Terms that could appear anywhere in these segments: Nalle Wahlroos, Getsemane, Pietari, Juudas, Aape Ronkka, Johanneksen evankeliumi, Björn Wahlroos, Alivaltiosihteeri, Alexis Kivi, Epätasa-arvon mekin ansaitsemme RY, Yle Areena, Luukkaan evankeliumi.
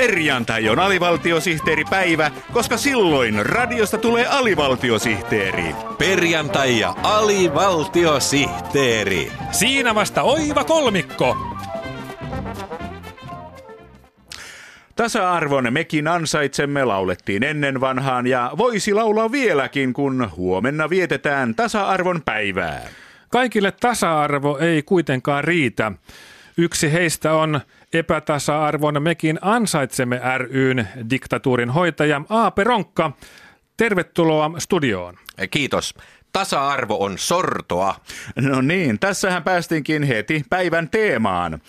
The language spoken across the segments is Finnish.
Perjantai on alivaltiosihteeripäivä, koska silloin radiosta tulee alivaltiosihteeri. Perjantai ja alivaltiosihteeri. Siinä vasta oiva kolmikko. Tasa-arvon mekin ansaitsemme laulettiin ennen vanhaan ja voisi laulaa vieläkin, kun huomenna vietetään tasa-arvon päivää. Kaikille tasa-arvo ei kuitenkaan riitä. Yksi heistä on epätasa-arvon mekin ansaitsemme ry:n diktatuurin hoitaja Aape Ronkka. Tervetuloa studioon. Kiitos. Tasa-arvo on sortoa. No niin, tässähän päästinkin heti päivän teemaan.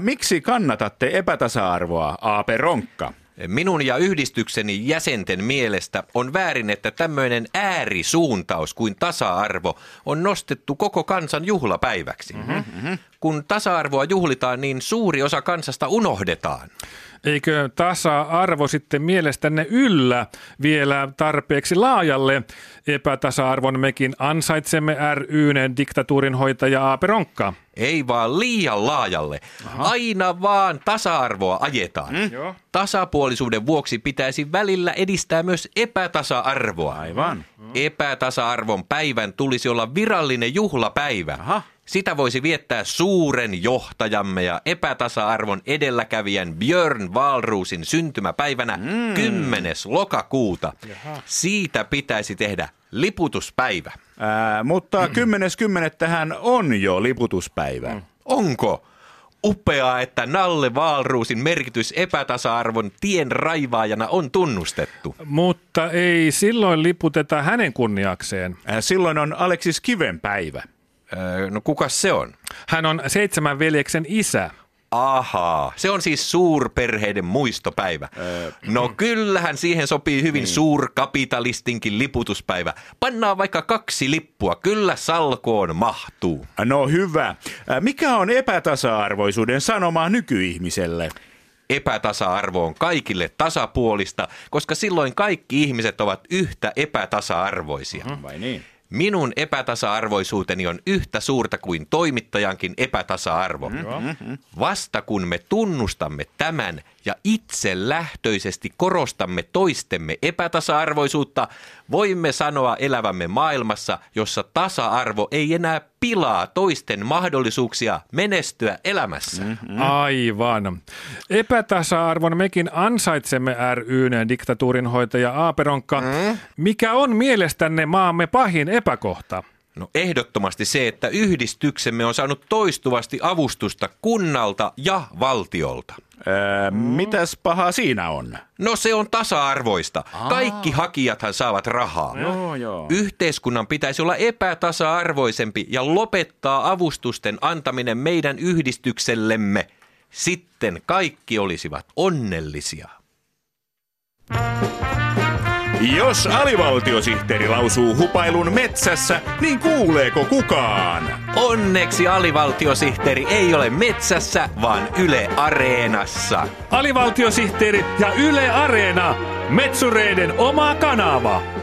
Miksi kannatatte epätasa-arvoa, Aape Ronkka? Minun ja yhdistykseni jäsenten mielestä on väärin, että tämmöinen äärisuuntaus kuin tasa-arvo on nostettu koko kansan juhlapäiväksi. Kun tasa-arvoa juhlitaan, niin suuri osa kansasta unohdetaan. Eikö tasa-arvo sitten mielestänne yllä vielä tarpeeksi laajalle? Epätasa-arvon mekin ansaitsemme ry:n diktatuurin hoitaja Aape Ronkka. Ei vaan liian laajalle. Aha. Aina vaan tasa-arvoa ajetaan. Tasapuolisuuden vuoksi pitäisi välillä edistää myös epätasa-arvoa. Aivan. Epätasa-arvon päivän tulisi olla virallinen juhlapäivä. Aha. Sitä voisi viettää suuren johtajamme ja epätasa-arvon edelläkävijän Björn Wahlroosin syntymäpäivänä 10. lokakuuta. Jaha. Siitä pitäisi tehdä liputuspäivä. Mutta 10.10. on jo liputuspäivä. Onko? Upeaa, että Nalle Wahlroosin merkitys epätasa-arvon tien raivaajana on tunnustettu. Mutta ei silloin liputeta hänen kunniakseen. Silloin on Alexis Kiven päivä. No kukas se on? Hän on 7 veljeksen isä. Ahaa, se on siis suurperheiden muistopäivä. No kyllähän siihen sopii hyvin suurkapitalistinkin liputuspäivä. Pannaan vaikka 2 lippua, kyllä salkoon mahtuu. No hyvä. Mikä on epätasa-arvoisuuden sanoma nykyihmiselle? Epätasa-arvo on kaikille tasapuolista, koska silloin kaikki ihmiset ovat yhtä epätasa-arvoisia. Vai niin? Minun epätasa-arvoisuuteni on yhtä suurta kuin toimittajankin epätasa-arvo. Vasta kun me tunnustamme tämän ja itselähtöisesti korostamme toistemme epätasa-arvoisuutta, voimme sanoa elävämme maailmassa, jossa tasa-arvo ei enää pilaa toisten mahdollisuuksia menestyä elämässä. Aivan. Epätasa-arvon mekin ansaitsemme ry:n diktatuurinhoitaja Aape Ronkka. Mikä on mielestänne maamme pahin epäkohta? No ehdottomasti se, että yhdistyksemme on saanut toistuvasti avustusta kunnalta ja valtiolta. Mitäs pahaa siinä on? No se on tasa-arvoista. Kaikki hakijathan saavat rahaa. Yhteiskunnan pitäisi olla epätasa-arvoisempi ja lopettaa avustusten antaminen meidän yhdistyksellemme. Sitten kaikki olisivat onnellisia. Jos alivaltiosihteeri lausuu hupailun metsässä, niin kuuleeko kukaan? Onneksi alivaltiosihteeri ei ole metsässä, vaan Yle Areenassa. Alivaltiosihteeri ja Yle Areena, metsureiden oma kanava.